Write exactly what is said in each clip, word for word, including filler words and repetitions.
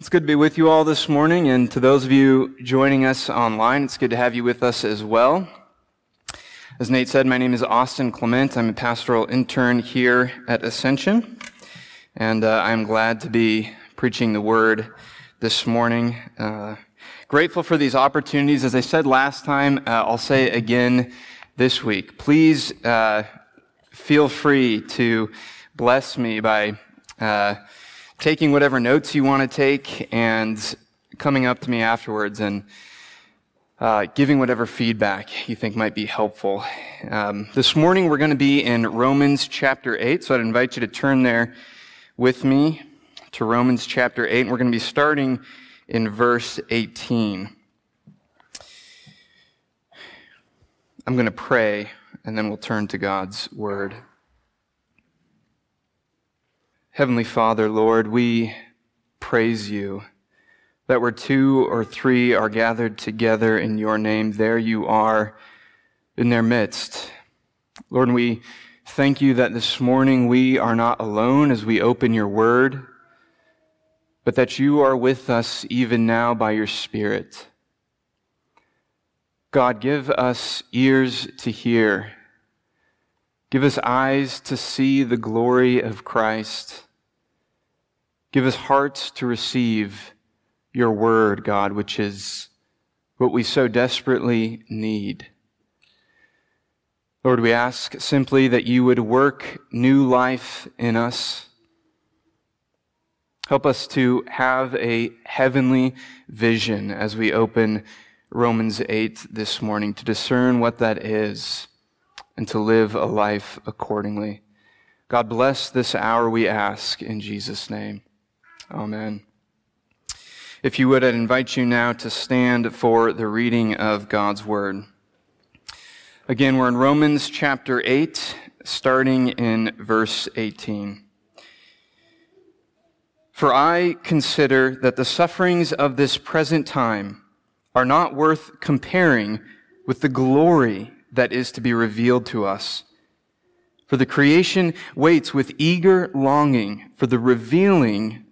It's good to be with you all this morning, and to those of you joining us online, it's good to have you with us as well. As Nate said, my name is Austin Clement. I'm a pastoral intern here at Ascension, and uh, I'm glad to be preaching the Word this morning. Uh, grateful for these opportunities. As I said last time, uh, I'll say again this week. Please uh, feel free to bless me by Uh, taking whatever notes you want to take and coming up to me afterwards and uh, giving whatever feedback you think might be helpful. Um, this morning, we're going to be in Romans chapter eight, so I'd invite you to turn there with me to Romans chapter eight, and we're going to be starting in verse eighteen. I'm going to pray, and then we'll turn to God's Word. Heavenly Father, Lord, we praise you that where two or three are gathered together in your name, there you are in their midst. Lord, we thank you that this morning we are not alone as we open your word, but that you are with us even now by your Spirit. God, give us ears to hear. Give us eyes to see the glory of Christ. Give us hearts to receive your word, God, which is what we so desperately need. Lord, we ask simply that you would work new life in us. Help us to have a heavenly vision as we open Romans eight this morning, to discern what that is and to live a life accordingly. God bless this hour, we ask, in Jesus' name. Amen. If you would, I'd invite you now to stand for the reading of God's Word. Again, we're in Romans chapter eight, starting in verse eighteen. For I consider that the sufferings of this present time are not worth comparing with the glory that is to be revealed to us. For the creation waits with eager longing for the revealing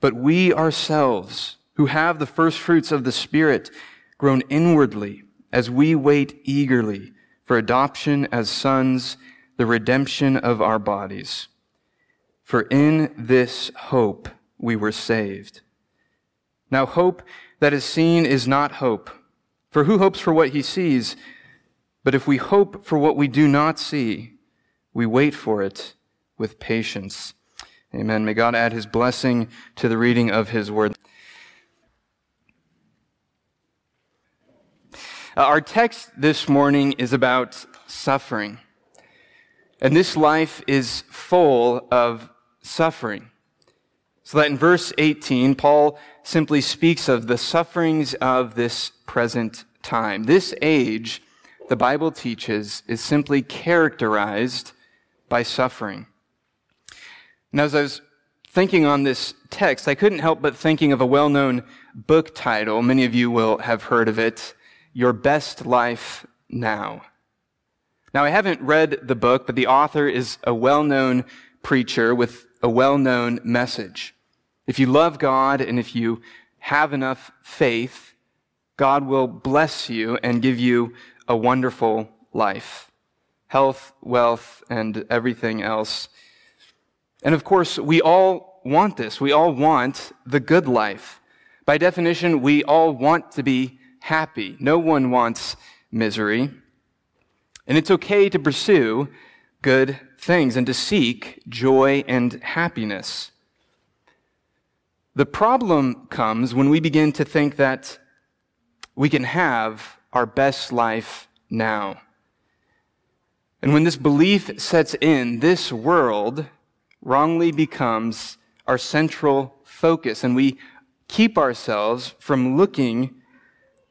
but we ourselves, who have the first fruits of the Spirit, groan inwardly as we wait eagerly for adoption as sons, the redemption of our bodies. For in this hope we were saved. Now hope that is seen is not hope, for who hopes for what he sees? But if we hope for what we do not see, we wait for it with patience. Amen. May God add his blessing to the reading of his word. Our text this morning is about suffering. And this life is full of suffering. So that in verse eighteen, Paul simply speaks of the sufferings of this present time. This age, the Bible teaches, is simply characterized by suffering. Now, as I was thinking on this text, I couldn't help but thinking of a well-known book title. Many of you will have heard of it, Your Best Life Now. Now, I haven't read the book, but the author is a well-known preacher with a well-known message. If you love God and if you have enough faith, God will bless you and give you a wonderful life, health, wealth, and everything else. And of course, we all want this. We all want the good life. By definition, we all want to be happy. No one wants misery. And it's okay to pursue good things and to seek joy and happiness. The problem comes when we begin to think that we can have our best life now. And when this belief sets in, this world wrongly becomes our central focus, and we keep ourselves from looking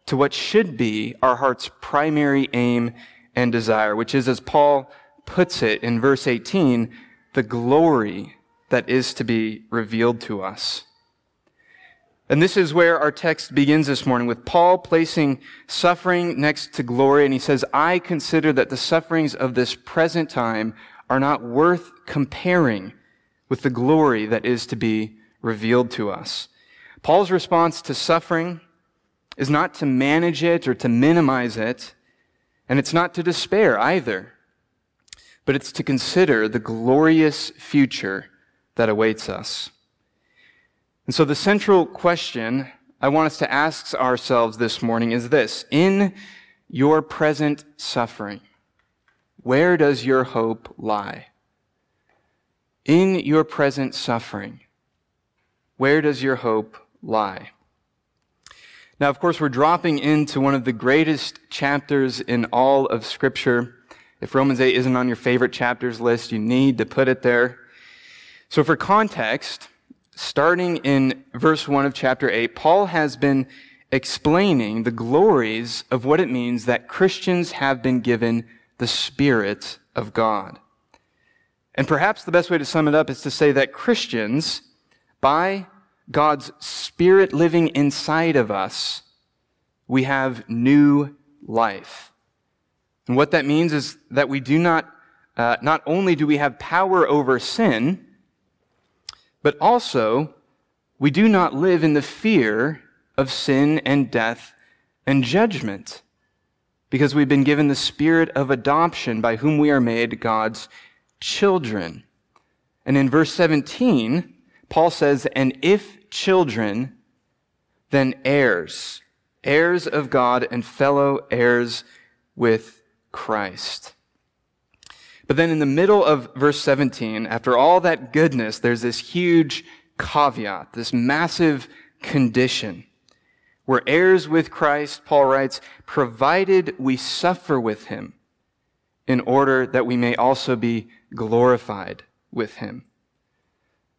to what should be our heart's primary aim and desire, which is, as Paul puts it in verse eighteen, the glory that is to be revealed to us. And this is where our text begins this morning, with Paul placing suffering next to glory. And he says, I consider that the sufferings of this present time are not worth comparing with the glory that is to be revealed to us. Paul's response to suffering is not to manage it or to minimize it, and it's not to despair either, but it's to consider the glorious future that awaits us. And so the central question I want us to ask ourselves this morning is this: in your present suffering, where does your hope lie? In your present suffering, where does your hope lie? Now, of course, we're dropping into one of the greatest chapters in all of Scripture. If Romans eight isn't on your favorite chapters list, you need to put it there. So for context, starting in verse one of chapter eight, Paul has been explaining the glories of what it means that Christians have been given the Spirit of God. And perhaps the best way to sum it up is to say that Christians, by God's Spirit living inside of us, we have new life. And what that means is that we do not, uh, not only do we have power over sin, but also, we do not live in the fear of sin and death and judgment, because we've been given the Spirit of adoption, by whom we are made God's children. And in verse seventeen, Paul says, and if children, then heirs, heirs of God and fellow heirs with Christ. But then in the middle of verse seventeen, after all that goodness, there's this huge caveat, this massive condition. We're heirs with Christ, Paul writes, provided we suffer with him, in order that we may also be glorified with him.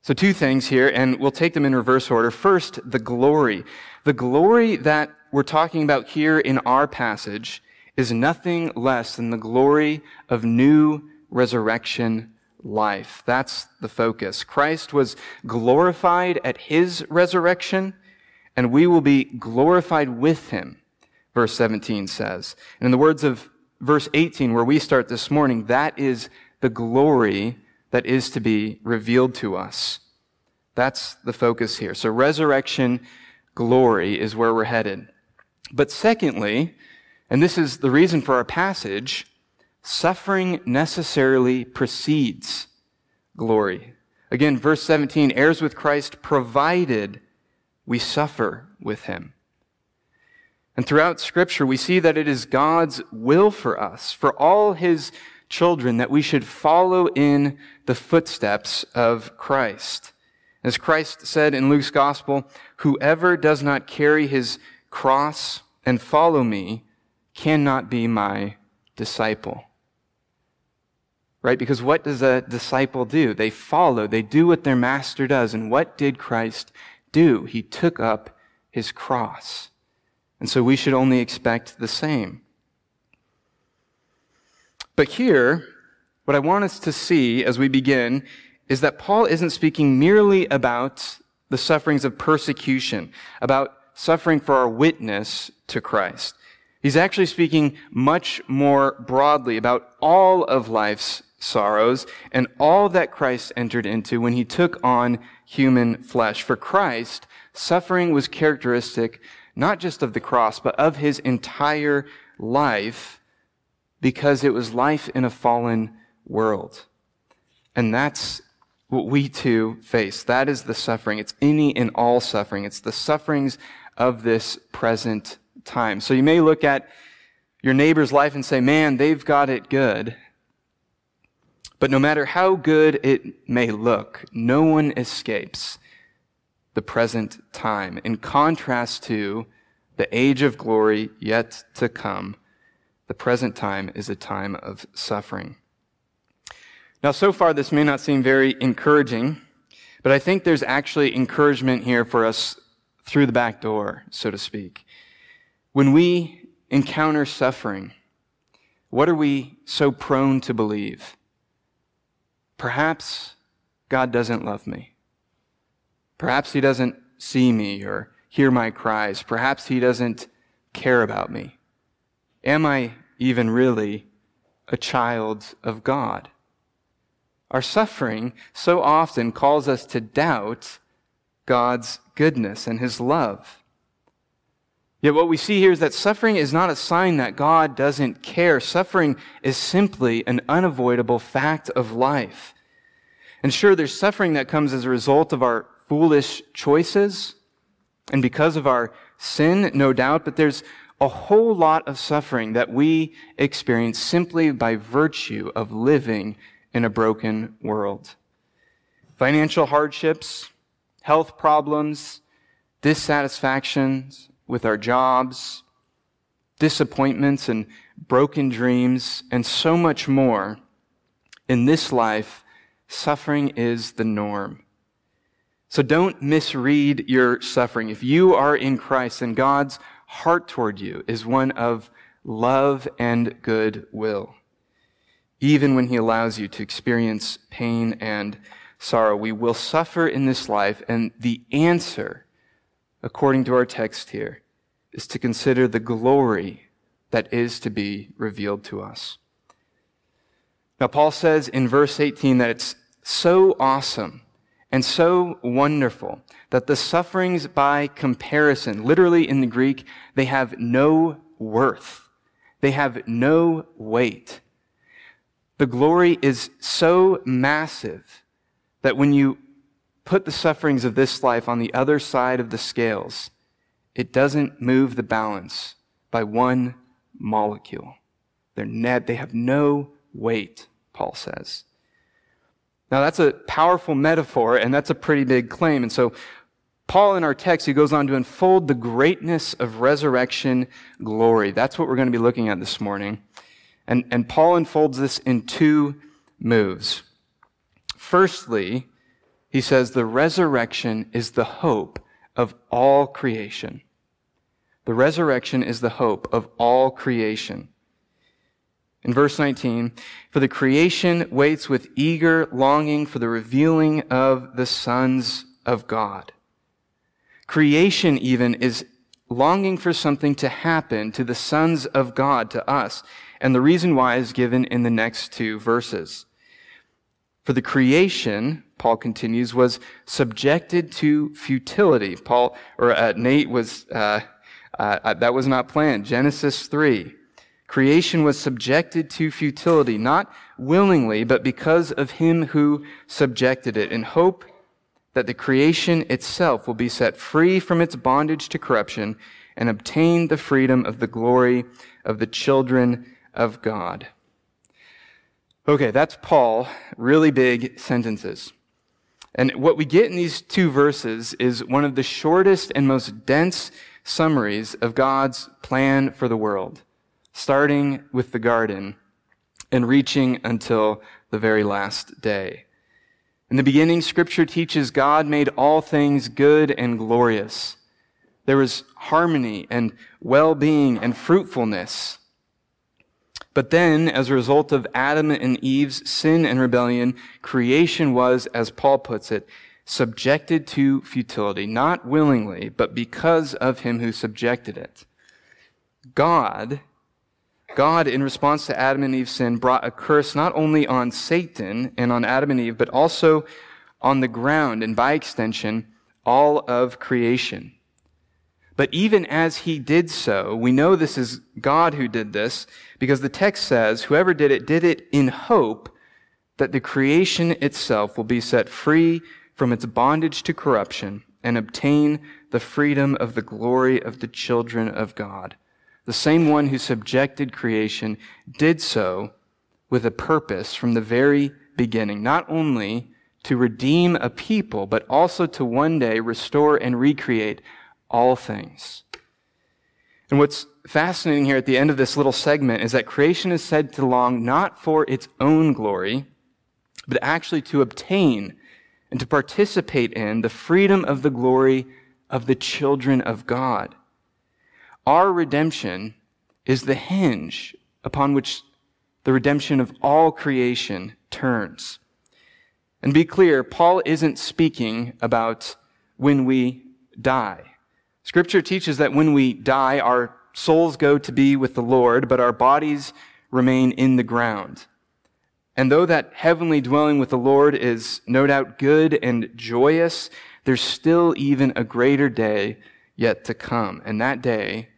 So two things here, and we'll take them in reverse order. First, the glory. The glory that we're talking about here in our passage is nothing less than the glory of new resurrection life. That's the focus. Christ was glorified at his resurrection, and we will be glorified with him, verse seventeen says. And in the words of verse eighteen, where we start this morning, that is the glory that is to be revealed to us. That's the focus here. So resurrection glory is where we're headed. But secondly, and this is the reason for our passage, suffering necessarily precedes glory. Again, verse seventeen, heirs with Christ, provided we suffer with him. And throughout Scripture, we see that it is God's will for us, for all his children, that we should follow in the footsteps of Christ. As Christ said in Luke's gospel, whoever does not carry his cross and follow me cannot be my disciple. Right? Because what does a disciple do? They follow. They do what their master does. And what did Christ do? He took up his cross. And so we should only expect the same. But here, what I want us to see as we begin is that Paul isn't speaking merely about the sufferings of persecution, about suffering for our witness to Christ. He's actually speaking much more broadly about all of life's sorrows and all that Christ entered into when he took on human flesh. For Christ, suffering was characteristic not just of the cross, but of his entire life, because it was life in a fallen world. And that's what we too face. That is the suffering. It's any and all suffering. It's the sufferings of this present time. So you may look at your neighbor's life and say, man, they've got it good. But no matter how good it may look, no one escapes the present time, in contrast to the age of glory yet to come. The present time is a time of suffering. Now, so far, this may not seem very encouraging, but I think there's actually encouragement here for us through the back door, so to speak. When we encounter suffering, what are we so prone to believe? Perhaps God doesn't love me. Perhaps he doesn't see me or hear my cries. Perhaps he doesn't care about me. Am I even really a child of God? Our suffering so often calls us to doubt God's goodness and his love. Yet what we see here is that suffering is not a sign that God doesn't care. Suffering is simply an unavoidable fact of life. And sure, there's suffering that comes as a result of our foolish choices and because of our sin, no doubt, but there's a whole lot of suffering that we experience simply by virtue of living in a broken world. Financial hardships, health problems, dissatisfactions with our jobs, disappointments and broken dreams, and so much more. In this life, suffering is the norm. So don't misread your suffering. If you are in Christ, then God's heart toward you is one of love and goodwill. Even when he allows you to experience pain and sorrow, we will suffer in this life, and the answer, according to our text here, is to consider the glory that is to be revealed to us. Now, Paul says in verse eighteen that it's so awesome and so wonderful that the sufferings, by comparison, literally in the Greek, they have no worth. They have no weight. The glory is so massive that when you put the sufferings of this life on the other side of the scales, it doesn't move the balance by one molecule. They're net, they have no weight, Paul says. Now, that's a powerful metaphor, and that's a pretty big claim. And so Paul, in our text, he goes on to unfold the greatness of resurrection glory. That's what we're going to be looking at this morning. And, and Paul unfolds this in two moves. Firstly, he says the resurrection is the hope of all creation. The resurrection is the hope of all creation. In verse nineteen, for the creation waits with eager longing for the revealing of the sons of God. Creation even is longing for something to happen to the sons of God, to us. And the reason why is given in the next two verses. For the creation, Paul continues, was subjected to futility. Paul, or uh, Nate was, uh, uh, that was not planned. Genesis three. Creation was subjected to futility, not willingly, but because of him who subjected it, in hope that the creation itself will be set free from its bondage to corruption and obtain the freedom of the glory of the children of God. Okay, that's Paul, really big sentences. And what we get in these two verses is one of the shortest and most dense summaries of God's plan for the world, starting with the garden and reaching until the very last day. In the beginning, Scripture teaches God made all things good and glorious. There was harmony and well-being and fruitfulness. But then, as a result of Adam and Eve's sin and rebellion, creation was, as Paul puts it, subjected to futility, not willingly, but because of him who subjected it. God... God, in response to Adam and Eve's sin, brought a curse not only on Satan and on Adam and Eve, but also on the ground and, by extension, all of creation. But even as he did so, we know this is God who did this, because the text says, whoever did it, did it in hope that the creation itself will be set free from its bondage to corruption and obtain the freedom of the glory of the children of God. The same one who subjected creation did so with a purpose from the very beginning, not only to redeem a people, but also to one day restore and recreate all things. And what's fascinating here at the end of this little segment is that creation is said to long not for its own glory, but actually to obtain and to participate in the freedom of the glory of the children of God. Our redemption is the hinge upon which the redemption of all creation turns. And be clear, Paul isn't speaking about when we die. Scripture teaches that when we die, our souls go to be with the Lord, but our bodies remain in the ground. And though that heavenly dwelling with the Lord is no doubt good and joyous, there's still even a greater day yet to come. And that day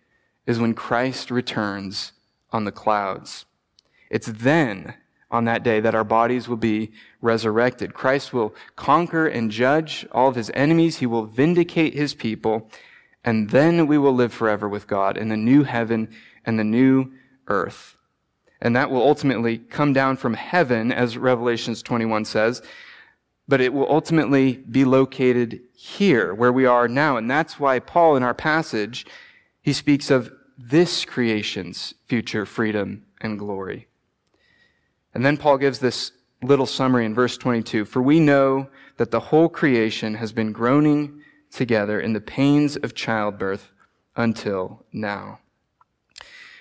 is when Christ returns on the clouds. It's then, on that day, that our bodies will be resurrected. Christ will conquer and judge all of his enemies. He will vindicate his people. And then we will live forever with God in the new heaven and the new earth. And that will ultimately come down from heaven, as Revelation twenty-one says, but it will ultimately be located here, where we are now. And that's why Paul, in our passage, he speaks of this creation's future freedom and glory. And then Paul gives this little summary in verse twenty-two. For we know that the whole creation has been groaning together in the pains of childbirth until now.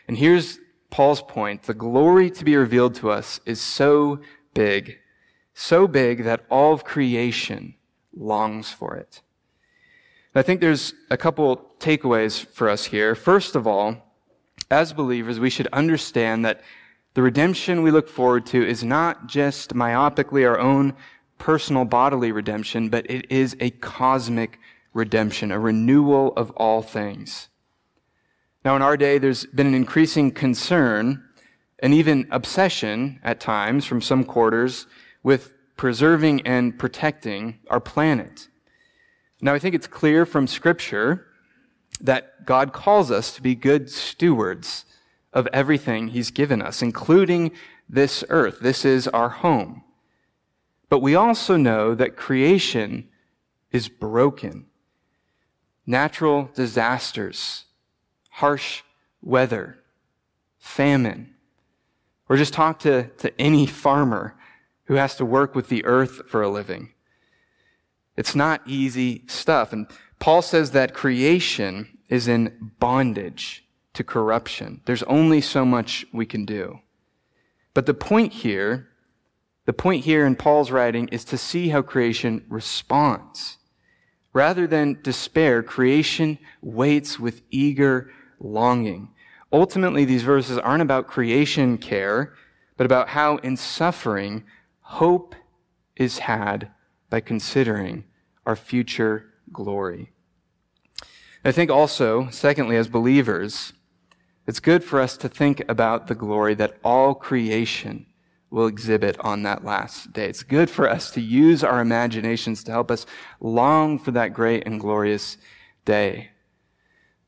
And here's Paul's point. The glory to be revealed to us is so big, so big that all of creation longs for it. And I think there's a couple takeaways for us here. First of all, as believers, we should understand that the redemption we look forward to is not just myopically our own personal bodily redemption, but it is a cosmic redemption, a renewal of all things. Now, in our day, there's been an increasing concern and even obsession at times from some quarters with preserving and protecting our planet. Now, I think it's clear from Scripture that God calls us to be good stewards of everything he's given us, including this earth. This is our home. But we also know that creation is broken. Natural disasters, harsh weather, famine, or just talk to, to any farmer who has to work with the earth for a living. It's not easy stuff. And Paul says that creation is in bondage to corruption. There's only so much we can do. But the point here, the point here in Paul's writing is to see how creation responds. Rather than despair, creation waits with eager longing. Ultimately, these verses aren't about creation care, but about how in suffering, hope is had by considering our future glory. I think also, secondly, as believers, it's good for us to think about the glory that all creation will exhibit on that last day. It's good for us to use our imaginations to help us long for that great and glorious day.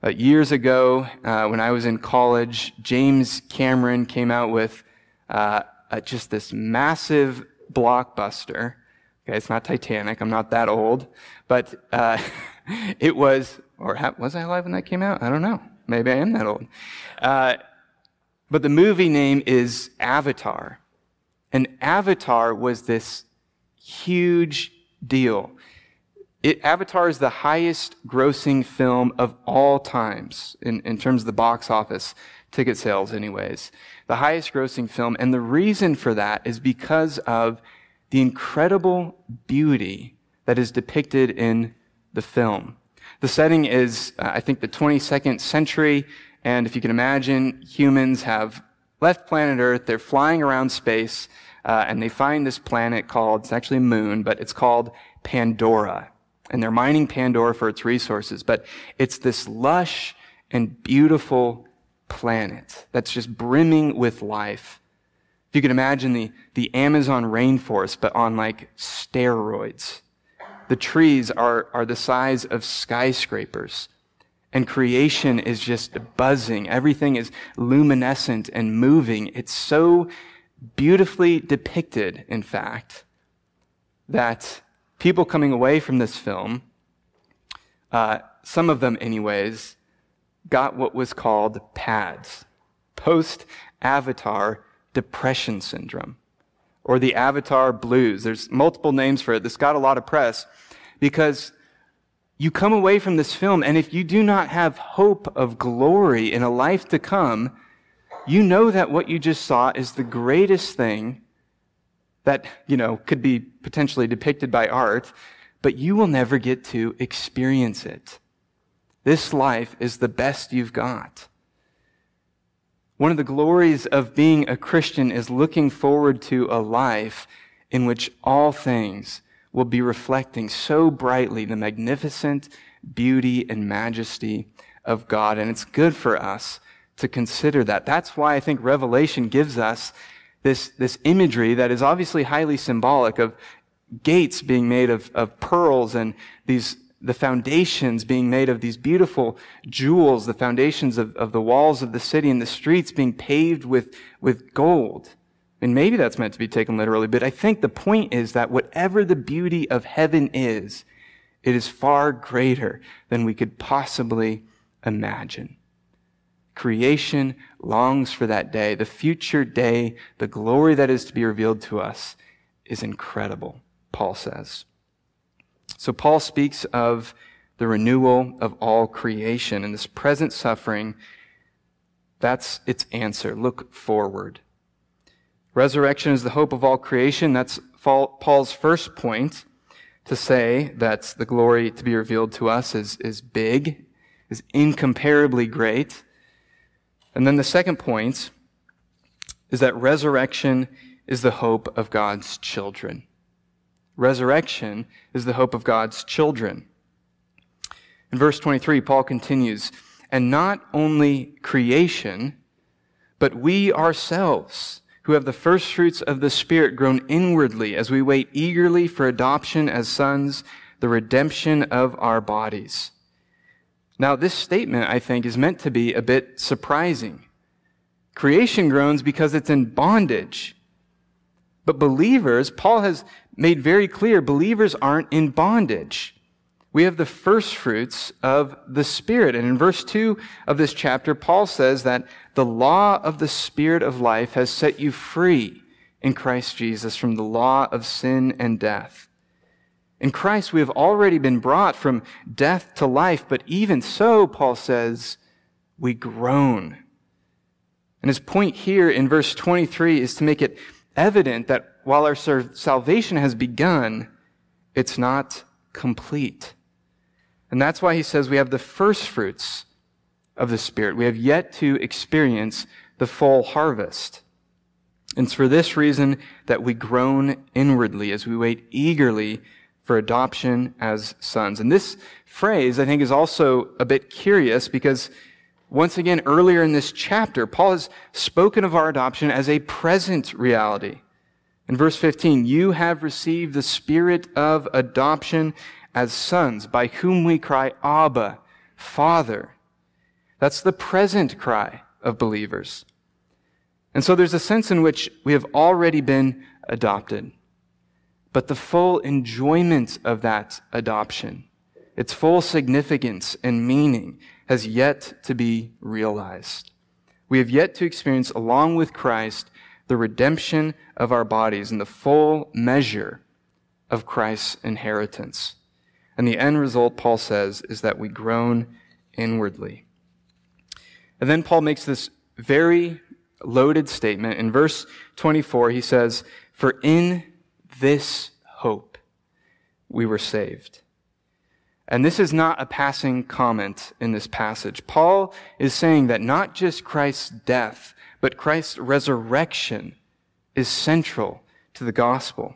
Uh, years ago, uh, when I was in college, James Cameron came out with uh, uh, just this massive blockbuster. Okay, it's not Titanic. I'm not that old. But uh, it was, or ha- was I alive when that came out? I don't know. Maybe I am that old. Uh, but the movie name is Avatar. And Avatar was this huge deal. It, Avatar is the highest grossing film of all times, in, in terms of the box office, ticket sales anyways. The highest grossing film, and the reason for that is because of the incredible beauty that is depicted in the film. The setting is, uh, I think, the twenty-second century, and if you can imagine, humans have left planet Earth, they're flying around space, uh, and they find this planet called, it's actually a moon, but it's called Pandora. And they're mining Pandora for its resources, but it's this lush and beautiful planet that's just brimming with life. If you could imagine the, the Amazon rainforest, but on like steroids. The trees are, are the size of skyscrapers. And creation is just buzzing. Everything is luminescent and moving. It's so beautifully depicted, in fact, that people coming away from this film, uh, some of them anyways, got what was called PADS, post-Avatar depression syndrome, or the Avatar blues. There's multiple names for it. This got a lot of press because you come away from this film, and if you do not have hope of glory in a life to come, you know that what you just saw is the greatest thing that, you know, could be potentially depicted by art, but you will never get to experience it. This life is the best you've got. One of the glories of being a Christian is looking forward to a life in which all things will be reflecting so brightly the magnificent beauty and majesty of God. And it's good for us to consider that. That's why I think Revelation gives us this, this imagery that is obviously highly symbolic of gates being made of, of pearls and these the foundations being made of these beautiful jewels, the foundations of, of the walls of the city and the streets being paved with, with gold. And maybe that's meant to be taken literally, but I think the point is that whatever the beauty of heaven is, it is far greater than we could possibly imagine. Creation longs for that day. The future day, the glory that is to be revealed to us is incredible, Paul says. So Paul speaks of the renewal of all creation, and this present suffering, that's its answer. Look forward. Resurrection is the hope of all creation. That's Paul's first point, to say that the glory to be revealed to us is, is big, is incomparably great. And then the second point is that resurrection is the hope of God's children. Resurrection is the hope of God's children. In verse twenty-three, Paul continues, "And not only creation, but we ourselves, who have the first fruits of the Spirit grown inwardly as we wait eagerly for adoption as sons, the redemption of our bodies." Now, this statement, I think, is meant to be a bit surprising. Creation groans because it's in bondage. But believers, Paul has made very clear, believers aren't in bondage. We have the first fruits of the Spirit. And in verse two of this chapter, Paul says that the law of the Spirit of life has set you free in Christ Jesus from the law of sin and death. In Christ, we have already been brought from death to life, but even so, Paul says, we groan. And his point here in verse twenty-three is to make it evident that while our salvation has begun, it's not complete. And that's why he says we have the first fruits of the Spirit. We have yet to experience the full harvest. And it's for this reason that we groan inwardly as we wait eagerly for adoption as sons. And this phrase, I think, is also a bit curious because, once again, earlier in this chapter, Paul has spoken of our adoption as a present reality. In verse fifteen, "You have received the Spirit of adoption as sons, by whom we cry, Abba, Father." That's the present cry of believers. And so there's a sense in which we have already been adopted. But the full enjoyment of that adoption, its full significance and meaning, has yet to be realized. We have yet to experience, along with Christ, the redemption of our bodies and the full measure of Christ's inheritance. And the end result, Paul says, is that we groan inwardly. And then Paul makes this very loaded statement. In verse twenty-four, he says, "For in this hope we were saved." And this is not a passing comment in this passage. Paul is saying that not just Christ's death, but Christ's resurrection is central to the gospel.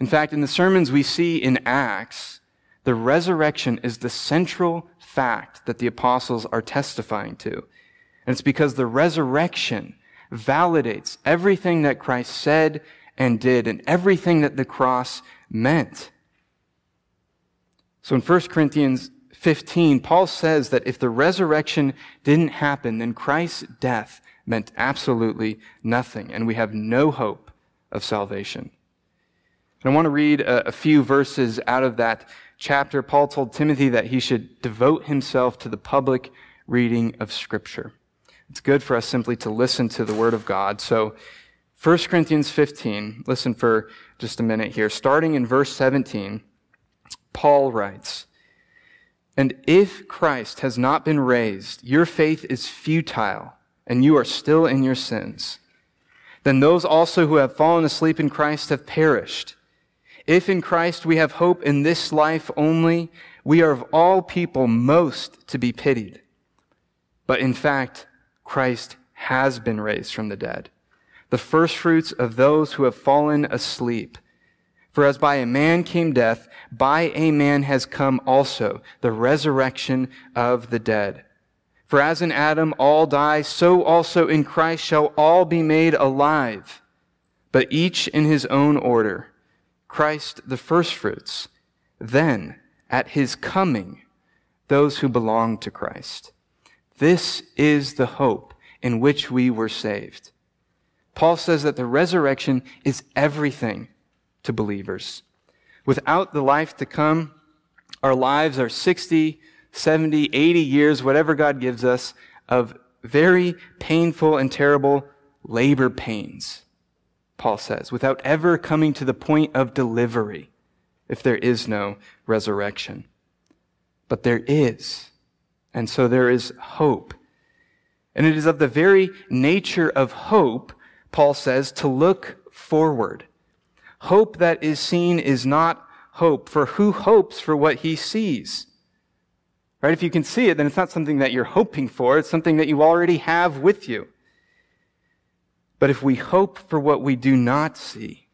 In fact, in the sermons we see in Acts, the resurrection is the central fact that the apostles are testifying to. And it's because the resurrection validates everything that Christ said and did and everything that the cross meant. So in First Corinthians fifteen, Paul says that if the resurrection didn't happen, then Christ's death meant absolutely nothing, and we have no hope of salvation. And I want to read a, a few verses out of that chapter. Paul told Timothy that he should devote himself to the public reading of Scripture. It's good for us simply to listen to the Word of God. So First Corinthians fifteen, listen for just a minute here. Starting in verse seventeen, Paul writes, And if Christ has not been raised, your faith is futile, and you are still in your sins. Then those also who have fallen asleep in Christ have perished. If in Christ we have hope in this life only, we are of all people most to be pitied. But in fact, Christ has been raised from the dead, the firstfruits of those who have fallen asleep. For as by a man came death, by a man has come also the resurrection of the dead. For as in Adam all die, so also in Christ shall all be made alive, but each in his own order. Christ the firstfruits, then at his coming, those who belong to Christ. This is the hope in which we were saved. Paul says that the resurrection is everything to believers. Without the life to come, our lives are sixty, seventy, eighty years, whatever God gives us, of very painful and terrible labor pains, Paul says, without ever coming to the point of delivery if there is no resurrection. But there is, and so there is hope. And it is of the very nature of hope, Paul says, to look forward. Hope that is seen is not hope, for who hopes for what he sees? Right? If you can see it, then it's not something that you're hoping for. It's something that you already have with you. But if we hope for what we do not see,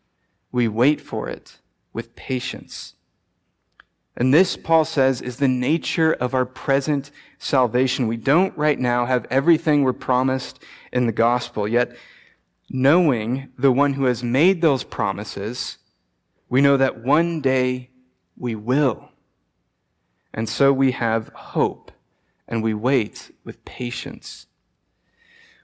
we wait for it with patience. And this, Paul says, is the nature of our present salvation. We don't right now have everything we're promised in the gospel. Yet, knowing the one who has made those promises, we know that one day we will. And so we have hope, and we wait with patience.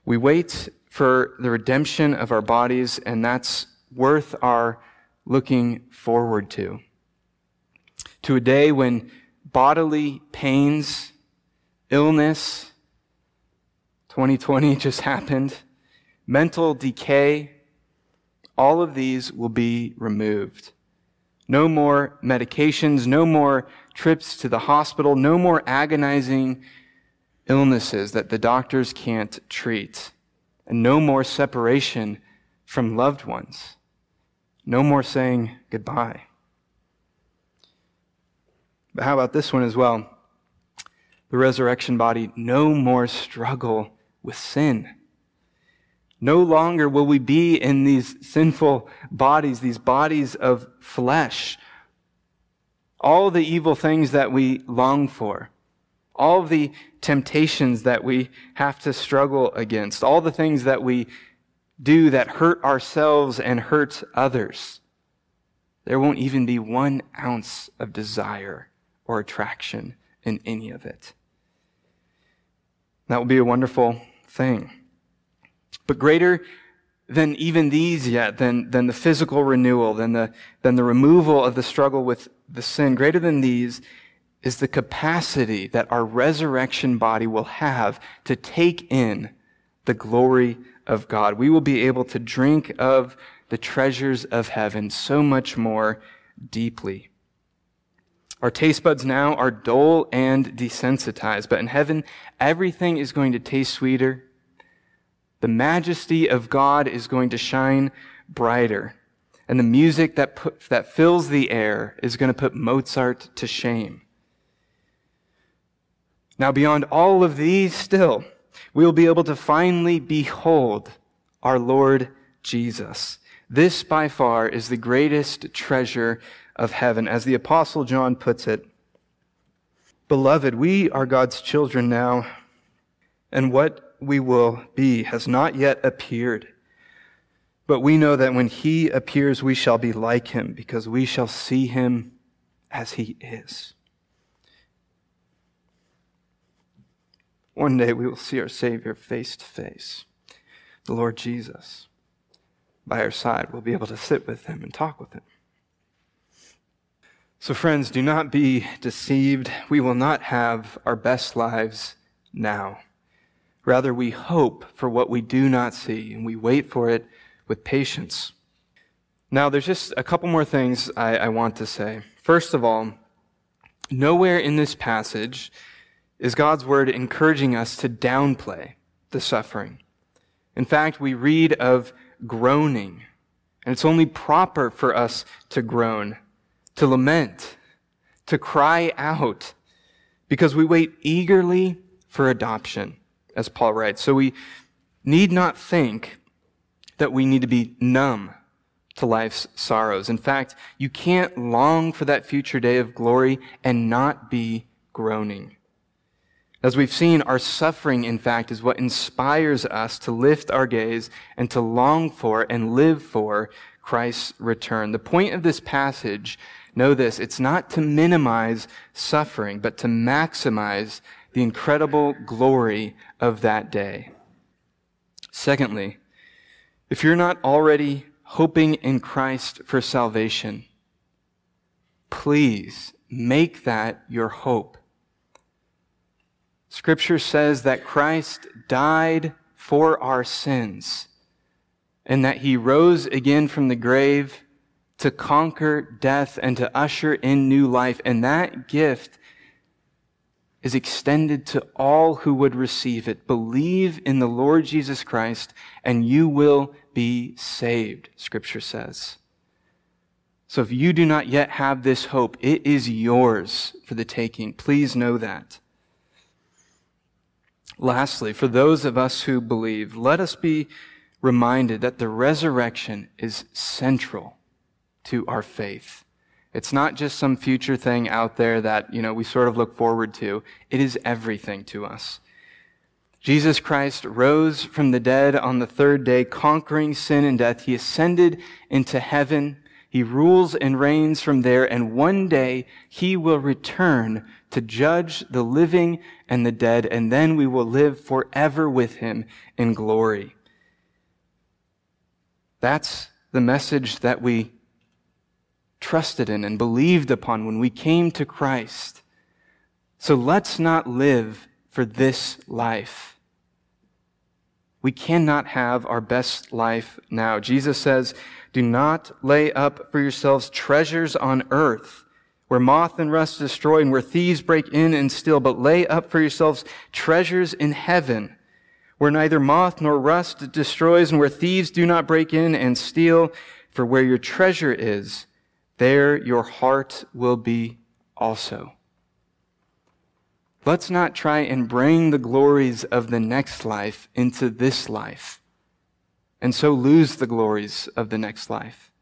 We wait for the redemption of our bodies, and that's worth our looking forward to. To a day when bodily pains, illness, twenty twenty just happened, mental decay, all of these will be removed. No more medications, no more trips to the hospital, no more agonizing illnesses that the doctors can't treat, and no more separation from loved ones, no more saying goodbye. But how about this one as well? The resurrection body, no more struggle with sin. No longer will we be in these sinful bodies, these bodies of flesh. All the evil things that we long for, all the temptations that we have to struggle against, all the things that we do that hurt ourselves and hurt others, there won't even be one ounce of desire or attraction in any of it. That will be a wonderful thing. But greater than even these yet, than, than the physical renewal, than the, than the removal of the struggle with the sin, greater than these is the capacity that our resurrection body will have to take in the glory of God. We will be able to drink of the treasures of heaven so much more deeply. Our taste buds now are dull and desensitized, but in heaven, everything is going to taste sweeter. The majesty of God is going to shine brighter, and the music that put, that fills the air is going to put Mozart to shame. Now, beyond all of these still, we will be able to finally behold our Lord Jesus. This, by far, is the greatest treasure of heaven. As the Apostle John puts it, "Beloved, we are God's children now, and what we will be has not yet appeared. But we know that when he appears, we shall be like him, because we shall see him as he is." One day we will see our Savior face to face, the Lord Jesus. By our side, we'll be able to sit with him and talk with him. So friends, do not be deceived. We will not have our best lives now. Rather, we hope for what we do not see, and we wait for it with patience. Now, there's just a couple more things I, I want to say. First of all, Nowhere in this passage is God's word encouraging us to downplay the suffering. In fact, we read of groaning, and it's only proper for us to groan, to lament, to cry out, because we wait eagerly for adoption, as Paul writes. So we need not think that we need to be numb to life's sorrows. In fact, you can't long for that future day of glory and not be groaning. As we've seen, our suffering, in fact, is what inspires us to lift our gaze and to long for and live for Christ's return. The point of this passage, know this, it's not to minimize suffering, but to maximize the incredible glory of that day. Secondly, if you're not already hoping in Christ for salvation, please make that your hope. Scripture says that Christ died for our sins and that he rose again from the grave to conquer death and to usher in new life. And that gift is extended to all who would receive it. Believe in the Lord Jesus Christ and you will be saved, Scripture says. So if you do not yet have this hope, it is yours for the taking. Please know that. Lastly, for those of us who believe, let us be reminded that the resurrection is central to our faith. It's not just some future thing out there that, you know, we sort of look forward to. It is everything to us. Jesus Christ rose from the dead on the third day, conquering sin and death. He ascended into heaven. He rules and reigns from there, and one day he will return to judge the living and the dead, and then we will live forever with him in glory. That's the message that we trusted in and believed upon when we came to Christ. So let's not live for this life. We cannot have our best life now. Jesus says, do not lay up for yourselves treasures on earth where moth and rust destroy and where thieves break in and steal, but lay up for yourselves treasures in heaven where neither moth nor rust destroys and where thieves do not break in and steal. For where your treasure is, there your heart will be also. Let's not try and bring the glories of the next life into this life, and so lose the glories of the next life.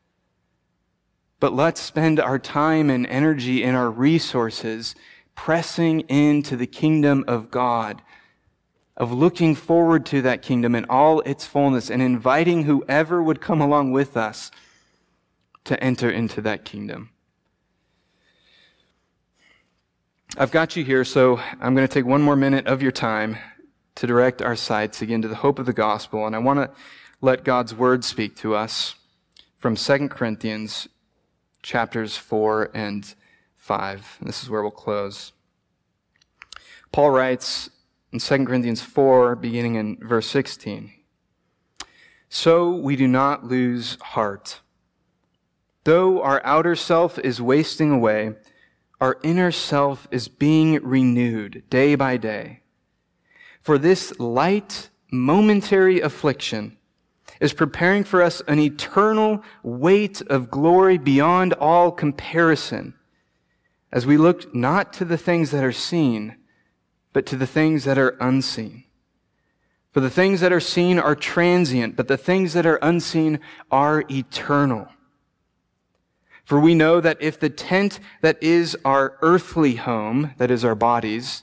But let's spend our time and energy and our resources pressing into the kingdom of God, of looking forward to that kingdom in all its fullness, and inviting whoever would come along with us to enter into that kingdom. I've got you here, so I'm going to take one more minute of your time to direct our sights again to the hope of the gospel, and I want to let God's word speak to us from Second Corinthians chapters four and five. This is where we'll close. Paul writes in Second Corinthians four, beginning in verse sixteen, "So we do not lose heart. Though our outer self is wasting away, our inner self is being renewed day by day. For this light, momentary affliction is preparing for us an eternal weight of glory beyond all comparison, as we look not to the things that are seen, but to the things that are unseen. For the things that are seen are transient, but the things that are unseen are eternal. For we know that if the tent that is our earthly home, that is our bodies,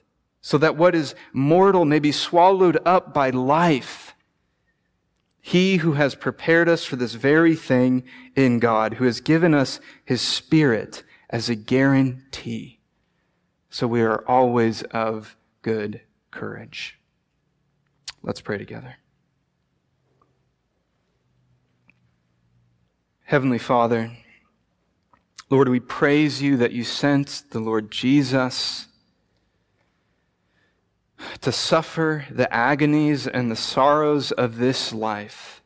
so that what is mortal may be swallowed up by life. He who has prepared us for this very thing in God, who has given us his Spirit as a guarantee." so we are always of good courage. Let's pray together. Heavenly Father, Lord, we praise you that you sent the Lord Jesus to suffer the agonies and the sorrows of this life,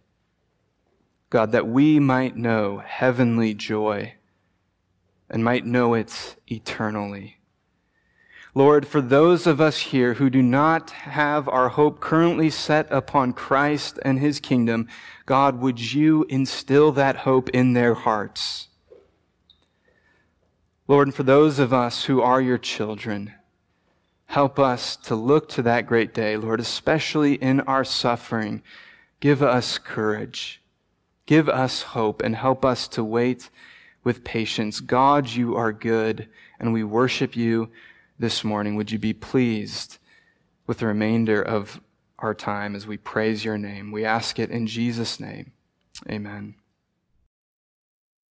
God, that we might know heavenly joy and might know it eternally. Lord, for those of us here who do not have our hope currently set upon Christ and his kingdom, God, would you instill that hope in their hearts? Lord, and for those of us who are your children, help us to look to that great day, Lord, especially in our suffering. Give us courage. Give us hope and help us to wait with patience. God, you are good, and we worship you this morning. Would you be pleased with the remainder of our time as we praise your name? We ask it in Jesus' name. Amen.